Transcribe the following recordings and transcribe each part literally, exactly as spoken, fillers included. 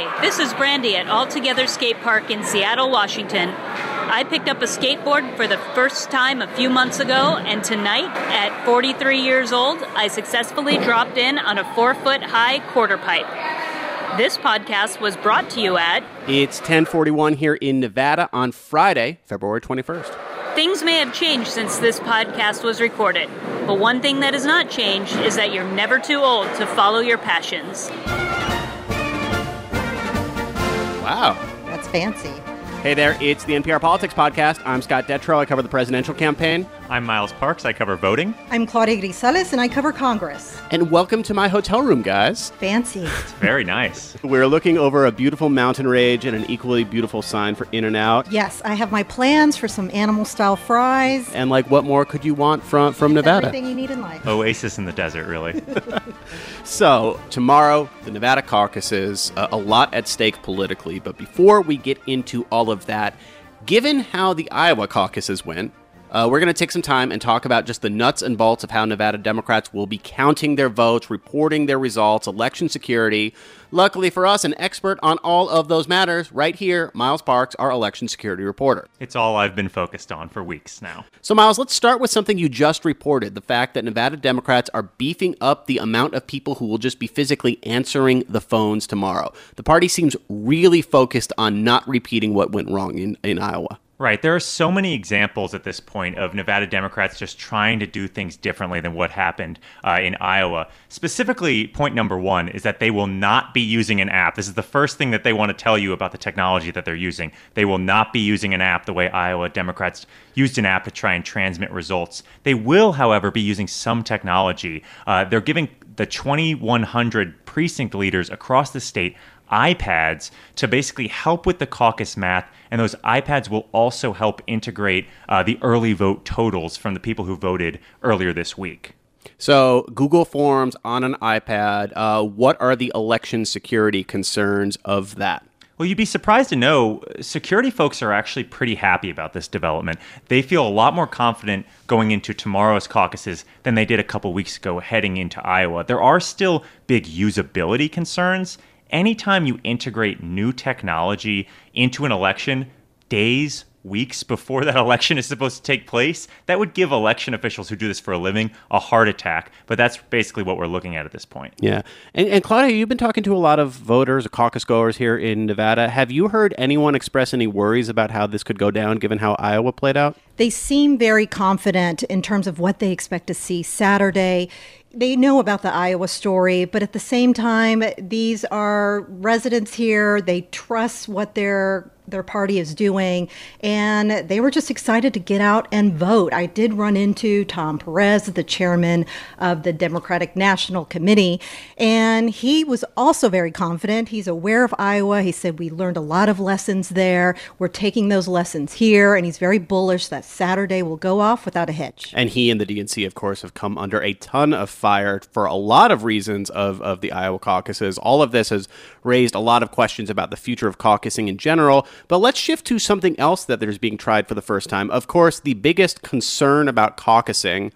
Hi, this is Brandy at Altogether Skate Park in Seattle, Washington. I picked up a skateboard for the first time a few months ago, and tonight, at forty-three years old, I successfully dropped in on a four-foot-high quarter pipe. This podcast was brought to you at... It's ten forty-one here in Nevada on Friday, February twenty-first. Things may have changed since this podcast was recorded, but one thing that has not changed is that you're never too old to follow your passions. Wow. That's fancy. Hey there, it's the N P R Politics Podcast. I'm Scott Detrow. I cover the presidential campaign. I'm Miles Parks. I cover voting. I'm Claudia Grisales, and I cover Congress. And welcome to my hotel room, guys. Fancy. It's very nice. We're looking over a beautiful mountain range and an equally beautiful sign for In-N-Out. Yes, I have my plans for some animal-style fries. And, like, what more could you want from, from Nevada? Everything you need in life. Oasis in the desert, really. So, tomorrow, the Nevada caucuses, uh, a lot at stake politically. But before we get into all of that, given how the Iowa caucuses went, uh, we're going to take some time and talk about just the nuts and bolts of how Nevada Democrats will be counting their votes, reporting their results, election security. Luckily for us, an expert on all of those matters right here, Miles Parks, our election security reporter. It's all I've been focused on for weeks now. So, Miles, let's start with something you just reported, the fact that Nevada Democrats are beefing up the amount of people who will just be physically answering the phones tomorrow. The party seems really focused on not repeating what went wrong in, in Iowa. Right. There are so many examples at this point of Nevada Democrats just trying to do things differently than what happened uh, in Iowa. Specifically, point number one is that they will not be using an app. This is the first thing that they want to tell you about the technology that they're using. They will not be using an app the way Iowa Democrats used an app to try and transmit results. They will, however, be using some technology. Uh, they're giving the twenty-one hundred precinct leaders across the state iPads to basically help with the caucus math, and those iPads will also help integrate uh, the early vote totals from the people who voted earlier this week. So, Google Forms on an iPad, uh, what are the election security concerns of that? Well, you'd be surprised to know security folks are actually pretty happy about this development. They feel a lot more confident going into tomorrow's caucuses than they did a couple weeks ago heading into Iowa. There are still big usability concerns. Anytime you integrate new technology into an election, days, weeks before that election is supposed to take place, that would give election officials who do this for a living a heart attack. But that's basically what we're looking at at this point. Yeah. And, and Claudia, you've been talking to a lot of voters, caucus goers here in Nevada. Have you heard anyone express any worries about how this could go down, given how Iowa played out? They seem very confident in terms of what they expect to see Saturday. They know about the Iowa story, but at the same time, these are residents here. They trust what their their party is doing, and they were just excited to get out and vote. I did run into Tom Perez, the chairman of the Democratic National Committee, and he was also very confident. He's aware of Iowa. He said, we learned a lot of lessons there. We're taking those lessons here, and he's very bullish that Saturday will go off without a hitch. And he and the D N C, of course, have come under a ton of fire for a lot of reasons of, of the Iowa caucuses. All of this has raised a lot of questions about the future of caucusing in general. But let's shift to something else that is being tried for the first time. Of course, the biggest concern about caucusing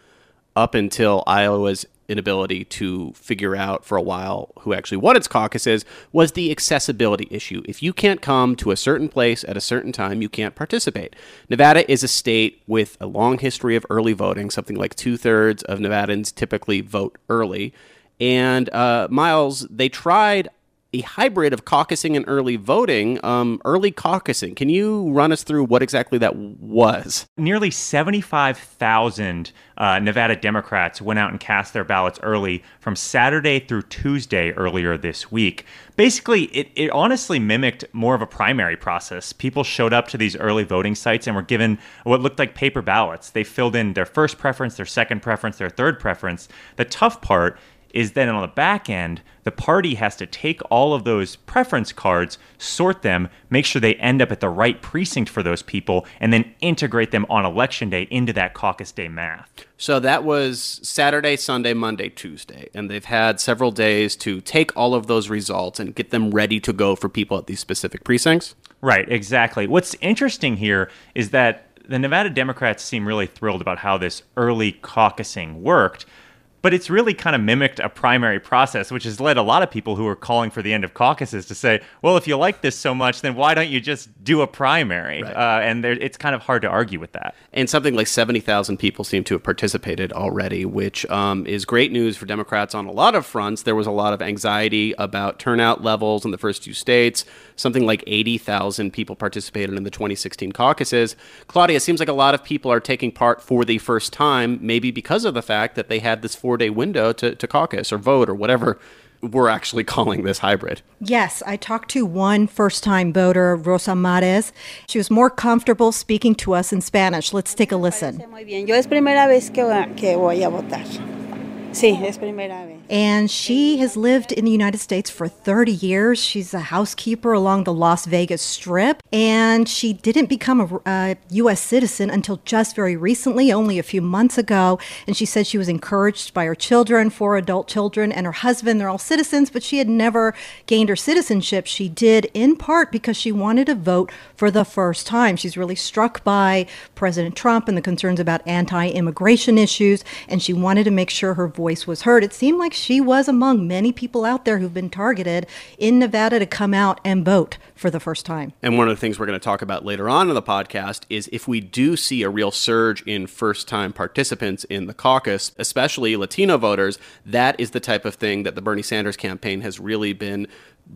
up until Iowa's inability to figure out for a while who actually won its caucuses was the accessibility issue. If you can't come to a certain place at a certain time, you can't participate. Nevada is a state with a long history of early voting. Something like two-thirds of Nevadans typically vote early. And, uh, Miles, they tried a hybrid of caucusing and early voting, um, early caucusing. Can you run us through what exactly that was? Nearly seventy-five thousand uh, Nevada Democrats went out and cast their ballots early from Saturday through Tuesday earlier this week. Basically, it, it honestly mimicked more of a primary process. People showed up to these early voting sites and were given what looked like paper ballots. They filled in their first preference, their second preference, their third preference. The tough part is then on the back end, the party has to take all of those preference cards, sort them, make sure they end up at the right precinct for those people, and then integrate them on election day into that caucus day math. So that was Saturday, Sunday, Monday, Tuesday, and they've had several days to take all of those results and get them ready to go for people at these specific precincts? Right, exactly. What's interesting here is that the Nevada Democrats seem really thrilled about how this early caucusing worked. But it's really kind of mimicked a primary process, which has led a lot of people who are calling for the end of caucuses to say, well, if you like this so much, then why don't you just do a primary? Right. Uh, and there, it's kind of hard to argue with that. And something like seventy thousand people seem to have participated already, which um, is great news for Democrats on a lot of fronts. There was a lot of anxiety about turnout levels in the first two states. Something like eighty thousand people participated in the twenty sixteen caucuses. Claudia, it seems like a lot of people are taking part for the first time, maybe because of the fact that they had this four-day window to, to caucus or vote or whatever we're actually calling this hybrid. Yes, I talked to one first-time voter, Rosa Mares. She was more comfortable speaking to us in Spanish. Let's take a listen. And she has lived in the United States for thirty years. She's a housekeeper along the Las Vegas Strip, and she didn't become a, a U S citizen until just very recently, only a few months ago. And she said she was encouraged by her children, four adult children, and her husband. They're all citizens, but she had never gained her citizenship. She did in part because she wanted to vote for the first time. She's really struck by President Trump and the concerns about anti-immigration issues, and she wanted to make sure her voice was heard. It seemed like she was among many people out there who've been targeted in Nevada to come out and vote for the first time. And one of the things we're going to talk about later on in the podcast is if we do see a real surge in first-time participants in the caucus, especially Latino voters, that is the type of thing that the Bernie Sanders campaign has really been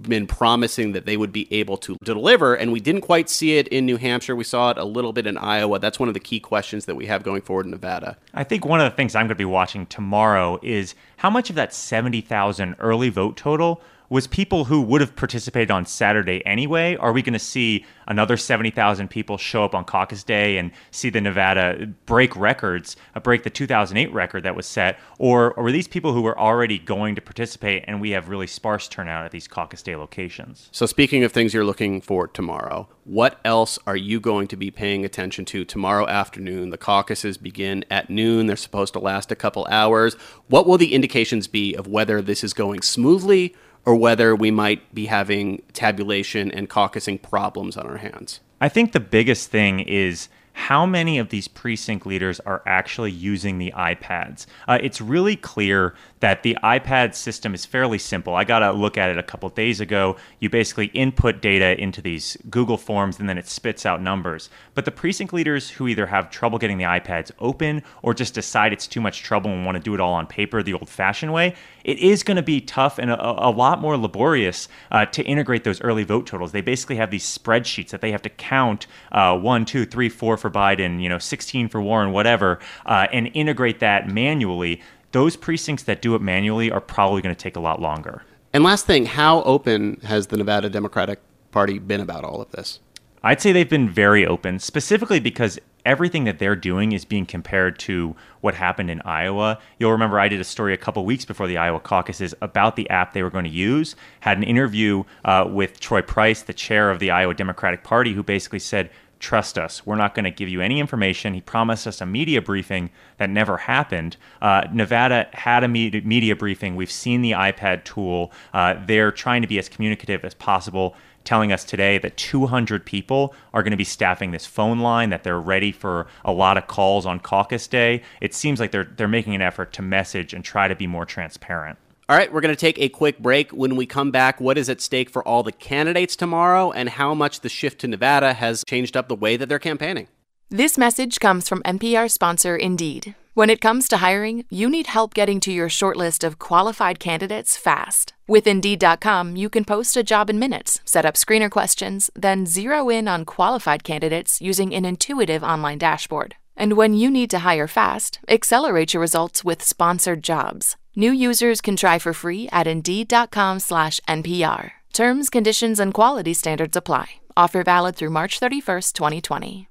been promising that they would be able to deliver. And we didn't quite see it in New Hampshire. We saw it a little bit in Iowa. That's one of the key questions that we have going forward in Nevada. I think one of the things I'm going to be watching tomorrow is how much of that seventy thousand early vote total was people who would have participated on Saturday anyway. Are we going to see another seventy thousand people show up on caucus day and see the Nevada break records, break the two thousand eight record that was set? Or, or were these people who were already going to participate and we have really sparse turnout at these caucus day locations? So speaking of things you're looking for tomorrow, what else are you going to be paying attention to tomorrow afternoon? The caucuses begin at noon. They're supposed to last a couple hours. What will the indications be of whether this is going smoothly or whether we might be having tabulation and caucusing problems on our hands? I think the biggest thing is how many of these precinct leaders are actually using the iPads. Uh, it's really clear that the iPad system is fairly simple. I got a look at it a couple days ago. You basically input data into these Google Forms, and then it spits out numbers. But the precinct leaders who either have trouble getting the iPads open or just decide it's too much trouble and want to do it all on paper the old-fashioned way, it is going to be tough and a, a lot more laborious uh, to integrate those early vote totals. They basically have these spreadsheets that they have to count uh, one, two, three, four for for Biden, you know, sixteen for Warren, whatever, uh, and integrate that manually. Those precincts that do it manually are probably going to take a lot longer. And last thing, how open has the Nevada Democratic Party been about all of this? I'd say they've been very open, specifically because everything that they're doing is being compared to what happened in Iowa. You'll remember I did a story a couple weeks before the Iowa caucuses about the app they were going to use, had an interview uh, with Troy Price, the chair of the Iowa Democratic Party, who basically said, trust us. We're not going to give you any information. He promised us a media briefing that never happened. Uh, Nevada had a me- media briefing. We've seen the iPad tool. Uh, they're trying to be as communicative as possible, telling us today that two hundred people are going to be staffing this phone line, that they're ready for a lot of calls on caucus day. It seems like they're they're making an effort to message and try to be more transparent. All right, we're going to take a quick break. When we come back, what is at stake for all the candidates tomorrow and how much the shift to Nevada has changed up the way that they're campaigning? This message comes from N P R sponsor Indeed. When it comes to hiring, you need help getting to your shortlist of qualified candidates fast. With Indeed dot com, you can post a job in minutes, set up screener questions, then zero in on qualified candidates using an intuitive online dashboard. And when you need to hire fast, accelerate your results with sponsored jobs. New users can try for free at Indeed dot com slash N P R. Terms, conditions, and quality standards apply. Offer valid through March thirty-first, twenty twenty.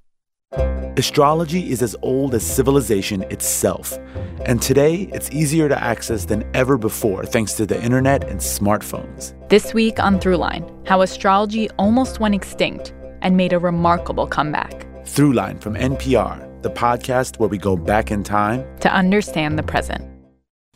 Astrology is as old as civilization itself. And today, it's easier to access than ever before thanks to the internet and smartphones. This week on Throughline, how astrology almost went extinct and made a remarkable comeback. Throughline from N P R, the podcast where we go back in time to understand the present.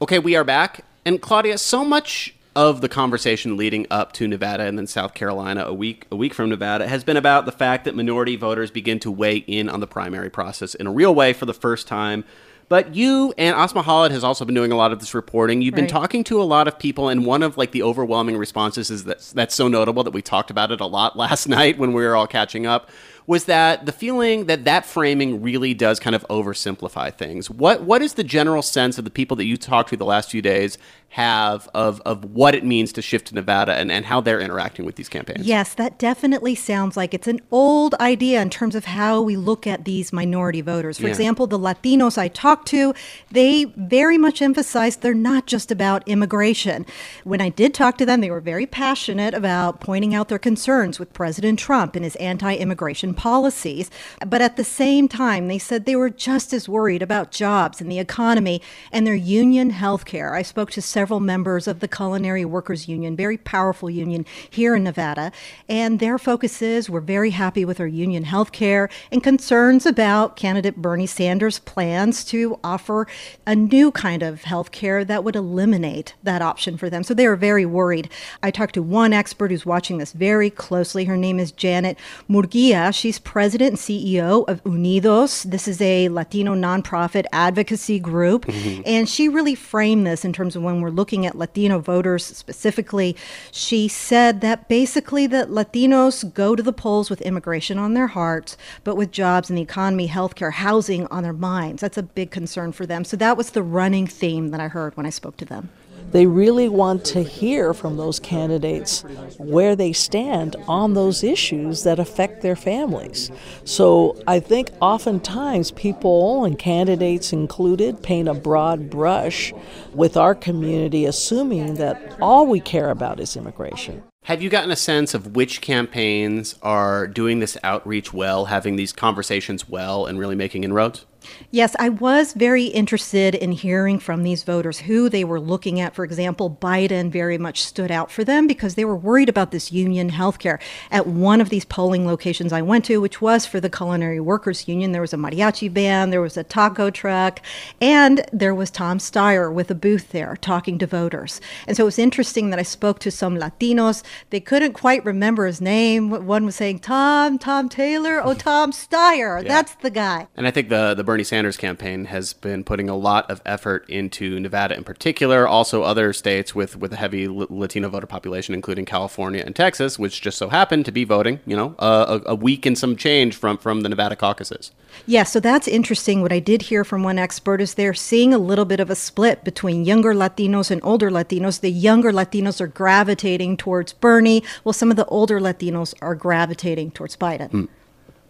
Okay, we are back. And Claudia, so much of the conversation leading up to Nevada and then South Carolina a week a week from Nevada has been about the fact that minority voters begin to weigh in on the primary process in a real way for the first time. But you and Asma Khalid has also been doing a lot of this reporting. You've right. been talking to a lot of people, and one of like the overwhelming responses is that that's so notable that we talked about it a lot last night when we were all catching up, was that the feeling that that framing really does kind of oversimplify things. What what is the general sense of the people that you talked to the last few days have of, of what it means to shift to Nevada and, and how they're interacting with these campaigns? Yes, that definitely sounds like it's an old idea in terms of how we look at these minority voters. For yeah. example, the Latinos I talked to, they very much emphasized they're not just about immigration. When I did talk to them, they were very passionate about pointing out their concerns with President Trump and his anti-immigration policies. But at the same time, they said they were just as worried about jobs and the economy and their union health care. I spoke to several members of the Culinary Workers Union, very powerful union here in Nevada, and their focus is we're very happy with our union health care and concerns about candidate Bernie Sanders' plans to offer a new kind of health care that would eliminate that option for them. So they are very worried. I talked to one expert who's watching this very closely. Her name is Janet Murguia. She's president and C E O of Unidos. This is a Latino nonprofit advocacy group, mm-hmm. and she really framed this in terms of when we're looking at Latino voters specifically. She said that basically that Latinos go to the polls with immigration on their hearts, but with jobs and the economy, healthcare, housing on their minds. That's a big concern for them. So that was the running theme that I heard when I spoke to them. They really want to hear from those candidates where they stand on those issues that affect their families. So I think oftentimes people, and candidates included, paint a broad brush with our community, assuming that all we care about is immigration. Have you gotten a sense of which campaigns are doing this outreach well, having these conversations well, and really making inroads? Yes, I was very interested in hearing from these voters who they were looking at. For example, Biden very much stood out for them because they were worried about this union health care. At one of these polling locations I went to, which was for the Culinary Workers Union, there was a mariachi band, there was a taco truck, and there was Tom Steyer with a booth there talking to voters. And so it was interesting that I spoke to some Latinos. They couldn't quite remember his name. One was saying, Tom, Tom Taylor, oh, Tom Steyer, yeah. that's the guy. And I think the, the Bernie Sanders campaign has been putting a lot of effort into Nevada in particular, also other states with, with a heavy Latino voter population, including California and Texas, which just so happened to be voting, you know, uh, a, a week and some change from, from the Nevada caucuses. Yeah, so that's interesting. What I did hear from one expert is they're seeing a little bit of a split between younger Latinos and older Latinos. The younger Latinos are gravitating towards Bernie, while some of the older Latinos are gravitating towards Biden. Mm.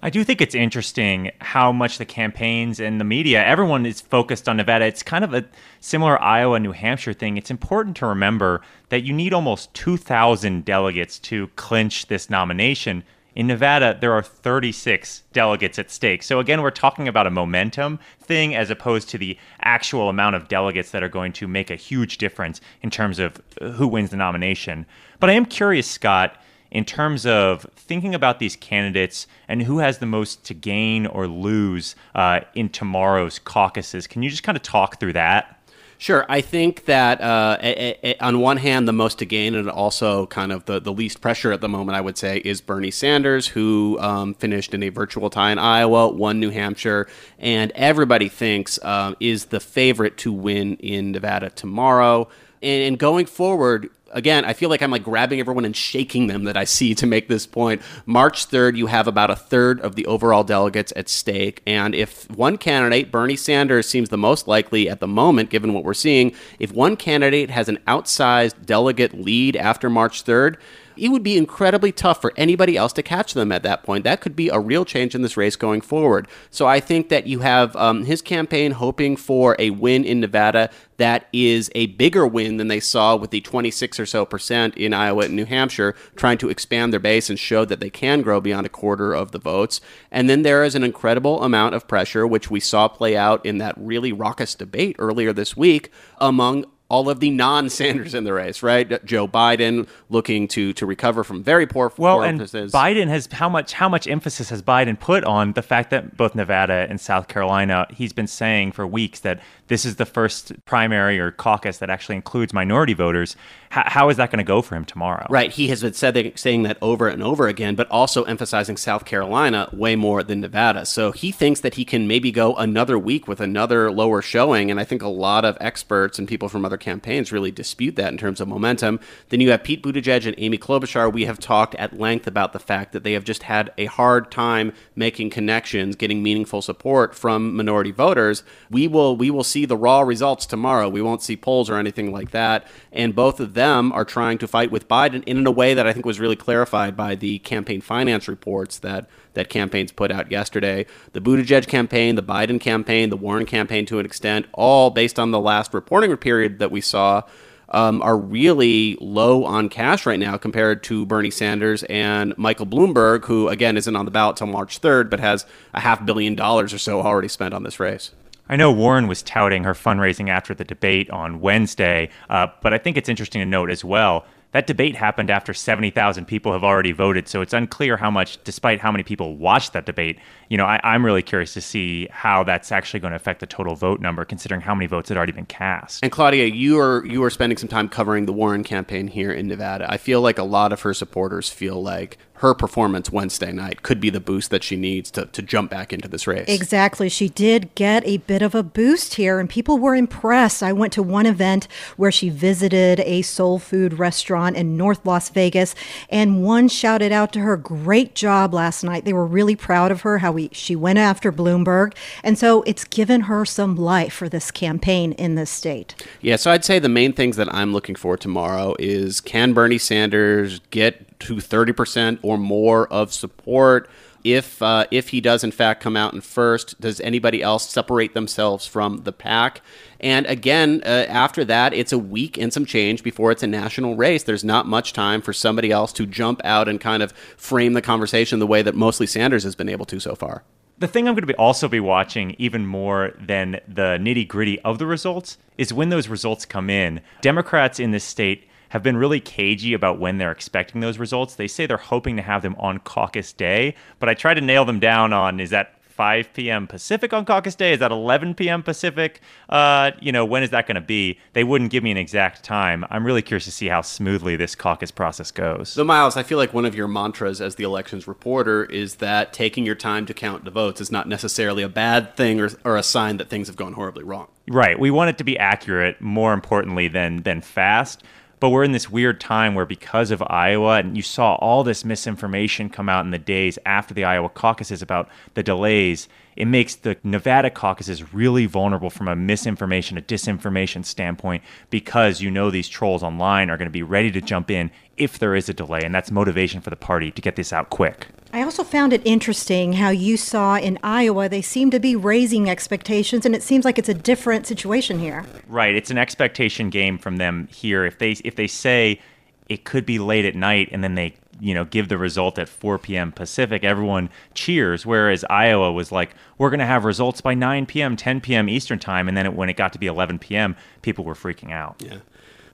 I do think it's interesting how much the campaigns and the media, everyone is focused on Nevada. It's kind of a similar Iowa, New Hampshire thing. It's important to remember that you need almost two thousand delegates to clinch this nomination. In Nevada, there are thirty-six delegates at stake. So again, we're talking about a momentum thing as opposed to the actual amount of delegates that are going to make a huge difference in terms of who wins the nomination. But I am curious, Scott, in terms of thinking about these candidates and who has the most to gain or lose uh, in tomorrow's caucuses. Can you just kind of talk through that? Sure. I think that uh, it, it, on one hand, the most to gain and also kind of the, the least pressure at the moment, I would say, is Bernie Sanders, who um, finished in a virtual tie in Iowa, won New Hampshire, and everybody thinks um, is the favorite to win in Nevada tomorrow. And, and going forward, again, I feel like I'm like grabbing everyone and shaking them that I see to make this point. March third, you have about a third of the overall delegates at stake. And if one candidate, Bernie Sanders, seems the most likely at the moment, given what we're seeing, if one candidate has an outsized delegate lead after March third, it would be incredibly tough for anybody else to catch them at that point. That could be a real change in this race going forward. So I think that you have um, his campaign hoping for a win in Nevada that is a bigger win than they saw with the twenty-six or so percent in Iowa and New Hampshire, trying to expand their base and show that they can grow beyond a quarter of the votes. And then there is an incredible amount of pressure, which we saw play out in that really raucous debate earlier this week among all of the non-Sanders in the race, right? Joe Biden looking to to recover from very poor performances. Well, and Biden has how much how much emphasis has Biden put on the fact that both Nevada and South Carolina, he's been saying for weeks that this is the first primary or caucus that actually includes minority voters. How, how is that going to go for him tomorrow? Right. He has been said that, saying that over and over again, but also emphasizing South Carolina way more than Nevada. So he thinks that he can maybe go another week with another lower showing. And I think a lot of experts and people from other campaigns really dispute that in terms of momentum. Then you have Pete Buttigieg and Amy Klobuchar. We have talked at length about the fact that they have just had a hard time making connections, getting meaningful support from minority voters. We will we will see the raw results tomorrow. We won't see polls or anything like that. And both of them are trying to fight with Biden in a way that I think was really clarified by the campaign finance reports that that campaigns put out yesterday. The Buttigieg campaign, the Biden campaign, the Warren campaign to an extent, all based on the last reporting period that we saw, um, are really low on cash right now compared to Bernie Sanders and Michael Bloomberg, who, again, isn't on the ballot till March third, but has a half billion dollars or so already spent on this race. I know Warren was touting her fundraising after the debate on Wednesday, uh, but I think it's interesting to note as well that debate happened after seventy thousand people have already voted, so it's unclear how much, despite how many people watched that debate. You know, I, I'm really curious to see how that's actually going to affect the total vote number, considering how many votes had already been cast. And Claudia, you are you are spending some time covering the Warren campaign here in Nevada. I feel like a lot of her supporters feel like her performance Wednesday night could be the boost that she needs to, to jump back into this race. Exactly. She did get a bit of a boost here, and people were impressed. I went to one event where she visited a soul food restaurant in North Las Vegas, and one shouted out to her, "Great job last night." They were really proud of her, how we, she went after Bloomberg. And so it's given her some life for this campaign in this state. Yeah, so I'd say the main things that I'm looking for tomorrow is, can Bernie Sanders get to thirty percent or more of support? If uh, if he does, in fact, come out in first, does anybody else separate themselves from the pack? And again, uh, after that, it's a week and some change before it's a national race. There's not much time for somebody else to jump out and kind of frame the conversation the way that mostly Sanders has been able to so far. The thing I'm going to be also be watching even more than the nitty-gritty of the results is when those results come in. Democrats in this state have been really cagey about when they're expecting those results. They say they're hoping to have them on caucus day, but I try to nail them down on, is that five p.m. Pacific on caucus day? Is that eleven p.m. Pacific? Uh, you know, when is that going to be? They wouldn't give me an exact time. I'm really curious to see how smoothly this caucus process goes. So, Miles, I feel like one of your mantras as the elections reporter is that taking your time to count the votes is not necessarily a bad thing or, or a sign that things have gone horribly wrong. Right. We want it to be accurate, more importantly than than fast. But we're in this weird time where, because of Iowa, and you saw all this misinformation come out in the days after the Iowa caucuses about the delays, it makes the Nevada caucuses really vulnerable from a misinformation, a disinformation standpoint, because you know these trolls online are going to be ready to jump in if there is a delay, and that's motivation for the party to get this out quick. I also found it interesting how you saw in Iowa, they seem to be raising expectations, and it seems like it's a different situation here. Right. It's an expectation game from them here. If they if they say it could be late at night and then they, you know, give the result at four p.m. Pacific, everyone cheers, whereas Iowa was like, we're going to have results by nine p.m., ten p.m. Eastern time, and then it, when it got to be eleven p.m., people were freaking out. Yeah.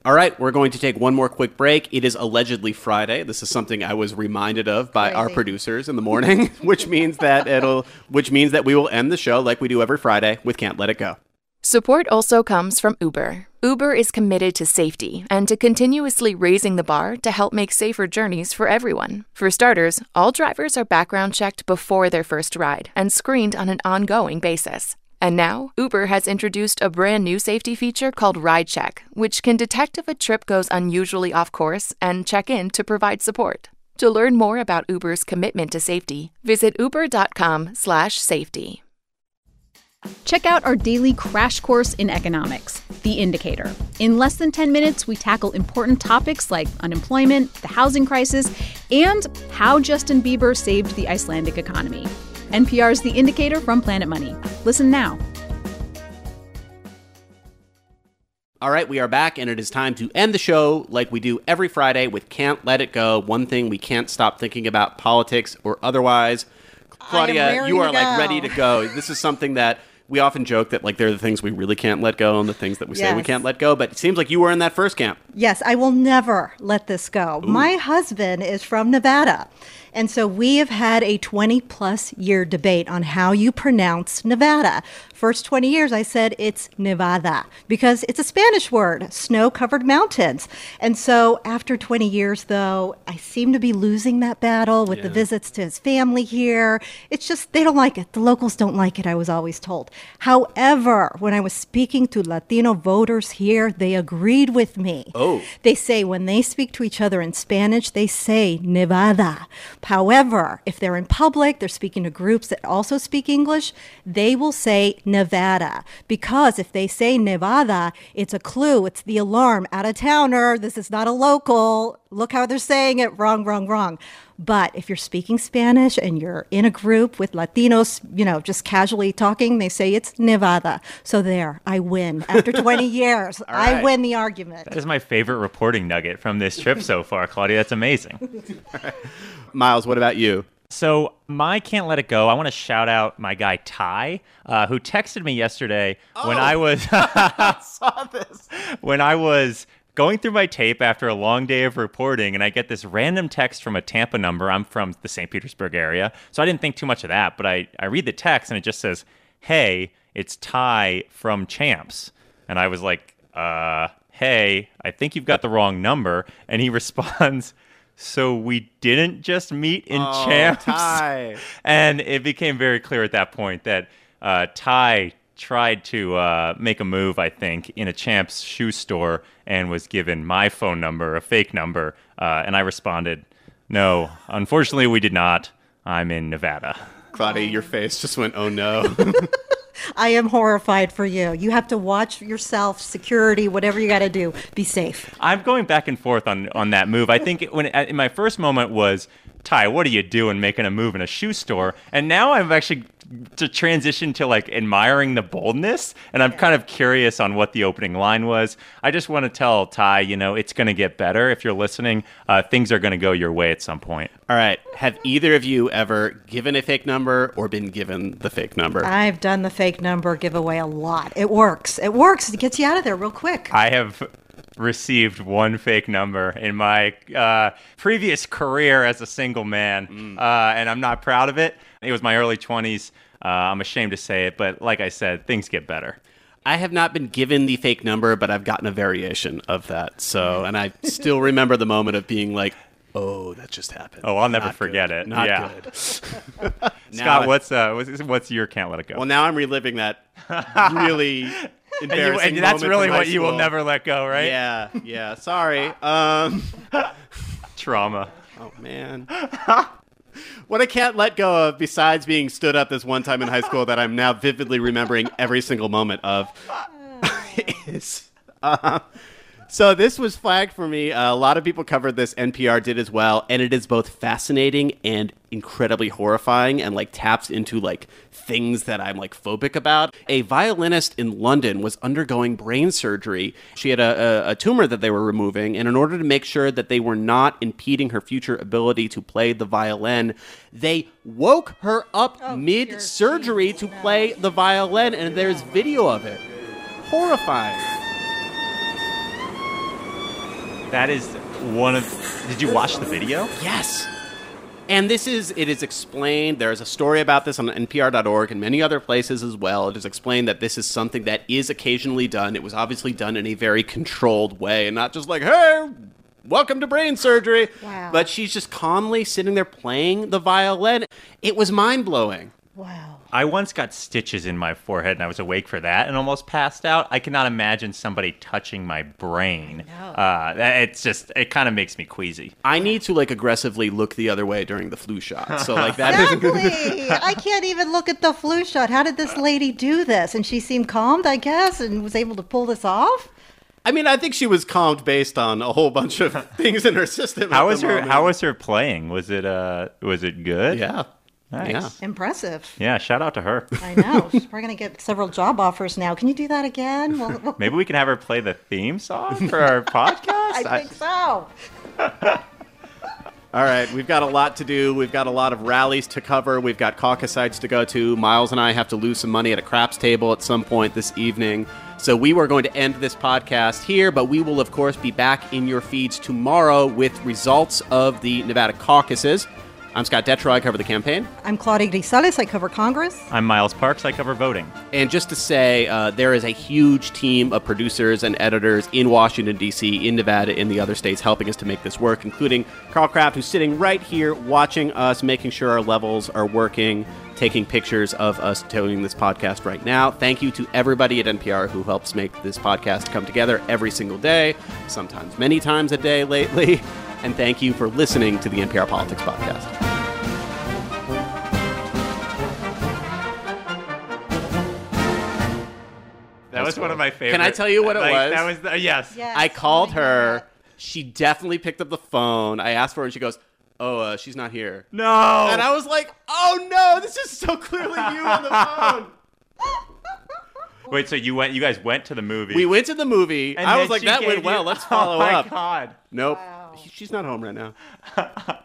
All right, we're going to take one more quick break. It is allegedly Friday. This is something I was reminded of by Crazy. Our producers in the morning, which means that it'll, which means that we will end the show like we do every Friday with Can't Let It Go. Support also comes from Uber. Uber is committed to safety and to continuously raising the bar to help make safer journeys for everyone. For starters, all drivers are background checked before their first ride and screened on an ongoing basis. And now, Uber has introduced a brand new safety feature called RideCheck, which can detect if a trip goes unusually off course and check in to provide support. To learn more about Uber's commitment to safety, visit uber dot com slash safety. Check out our daily crash course in economics, The Indicator. In less than ten minutes, we tackle important topics like unemployment, the housing crisis, and how Justin Bieber saved the Icelandic economy. N P R's The Indicator from Planet Money. Listen now. All right, we are back, and it is time to end the show like we do every Friday with Can't Let It Go, one thing we can't stop thinking about, politics or otherwise. Claudia, you are like ready to go. This is something that we often joke that, like, there are the things we really can't let go and the things that we yes. say we can't let go. But it seems like you were in that first camp. Yes, I will never let this go. Ooh. My husband is from Nevada. And so we have had a twenty-plus year debate on how you pronounce Nevada. First twenty years, I said it's Nevada because it's a Spanish word, snow-covered mountains. And so after twenty years, though, I seem to be losing that battle with yeah. the visits to his family here. It's just they don't like it. The locals don't like it, I was always told. However, when I was speaking to Latino voters here, they agreed with me. Oh. They say when they speak to each other in Spanish, they say Nevada. However, if they're in public, they're speaking to groups that also speak English, they will say Nevada. Because if they say Nevada, it's a clue. It's the alarm. Out-of-towner. This is not a local. Look how they're saying it. Wrong, wrong, wrong. But if you're speaking Spanish and you're in a group with Latinos, you know, just casually talking, they say it's Nevada. So there, I win. After twenty years, right. I win the argument. That is my favorite reporting nugget from this trip so far, Claudia. That's amazing. Right. Miles, what about you? So my can't let it go. I want to shout out my guy, Ty, uh, who texted me yesterday oh, when I was I saw this. when I was going through my tape after a long day of reporting, and I get this random text from a Tampa number. I'm from the Saint Petersburg area, so I didn't think too much of that. But I, I read the text, and it just says, hey, it's Ty from Champs. And I was like, uh, hey, I think you've got the wrong number. And he responds, so we didn't just meet in oh, Champs? Ty. And it became very clear at that point that uh, Ty tried to uh, make a move, I think, in a Champs shoe store and was given my phone number, a fake number. Uh, and I responded, no, unfortunately, we did not. I'm in Nevada. Claudia, your face just went, oh, no. I am horrified for you. You have to watch yourself, security, whatever you got to do. Be safe. I'm going back and forth on, on that move. I think when in my first moment was, Ty, what are you doing making a move in a shoe store? And now I've actually to transition to like admiring the boldness. And I'm kind of curious on what the opening line was. I just want to tell Ty, you know, it's going to get better. If you're listening, uh, things are going to go your way at some point. All right. Have either of you ever given a fake number or been given the fake number? I've done the fake number giveaway a lot. It works. It works. It gets you out of there real quick. I have received one fake number in my uh, previous career as a single man, mm. uh, and I'm not proud of it. It was my early twenties. Uh, I'm ashamed to say it, but like I said, things get better. I have not been given the fake number, but I've gotten a variation of that. So, and I still remember the moment of being like, oh, that just happened. Oh, I'll never not forget good. It. Not yeah. good. Scott, what's, uh, what's what's your can't let it go? Well, now I'm reliving that really... And, you, and that's really what you will never let go, right? Yeah, yeah. Sorry. Um, Trauma. Oh, man. What I can't let go of, besides being stood up this one time in high school that I'm now vividly remembering every single moment of, is... Uh, so this was flagged for me. Uh, a lot of people covered this. N P R did as well. And it is both fascinating and incredibly horrifying and, like, taps into, like, things that I'm, like, phobic about. A violinist in London was undergoing brain surgery. She had a, a, a tumor that they were removing. And in order to make sure that they were not impeding her future ability to play the violin, they woke her up oh, mid-surgery to play the violin. And there's video of it. Horrifying. That is one of... Did you watch the video? Yes. And this is... It is explained... There is a story about this on N P R dot org and many other places as well. It is explained that this is something that is occasionally done. It was obviously done in a very controlled way and not just like, hey, welcome to brain surgery. Wow. But she's just calmly sitting there playing the violin. It was mind-blowing. Wow. I once got stitches in my forehead, and I was awake for that and almost passed out. I cannot imagine somebody touching my brain. Uh, it's just, it kind of makes me queasy. I need to, like, aggressively look the other way during the flu shot. So, like, that exactly. I can't even look at the flu shot. How did this lady do this? And she seemed calmed, I guess, and was able to pull this off? I mean, I think she was calmed based on a whole bunch of things in her system. How was her, how was her playing? Was it, uh, was it good? Yeah. Nice. Yeah. Impressive. Yeah, shout out to her. I know. She's probably going to get several job offers now. Can you do that again? We'll, we'll... Maybe we can have her play the theme song for our podcast? I, I think so. All right, we've got a lot to do. We've got a lot of rallies to cover. We've got caucus sites to go to. Miles and I have to lose some money at a craps table at some point this evening. So we were going to end this podcast here, but we will, of course, be back in your feeds tomorrow with results of the Nevada caucuses. I'm Scott Detrow. I cover the campaign. I'm Claudia Grisales. I cover Congress. I'm Miles Parks. I cover voting. And just to say, uh, there is a huge team of producers and editors in Washington, D C, in Nevada, in the other states, helping us to make this work, including Carl Kraft, who's sitting right here watching us, making sure our levels are working, taking pictures of us doing this podcast right now. Thank you to everybody at N P R who helps make this podcast come together every single day, sometimes many times a day lately. And thank you for listening to the N P R Politics Podcast. That was one of my favorites. Can I tell you what it like, was? That was the, yes. yes. I called her. She definitely picked up the phone. I asked for her, and she goes, "Oh, uh, she's not here." No. And I was like, "Oh no, this is so clearly you on the phone." Wait, so you went? You guys went to the movie? We went to the movie. And I was like, "That went well. Let's follow up." Oh my God. Nope. Wow. She's not home right now.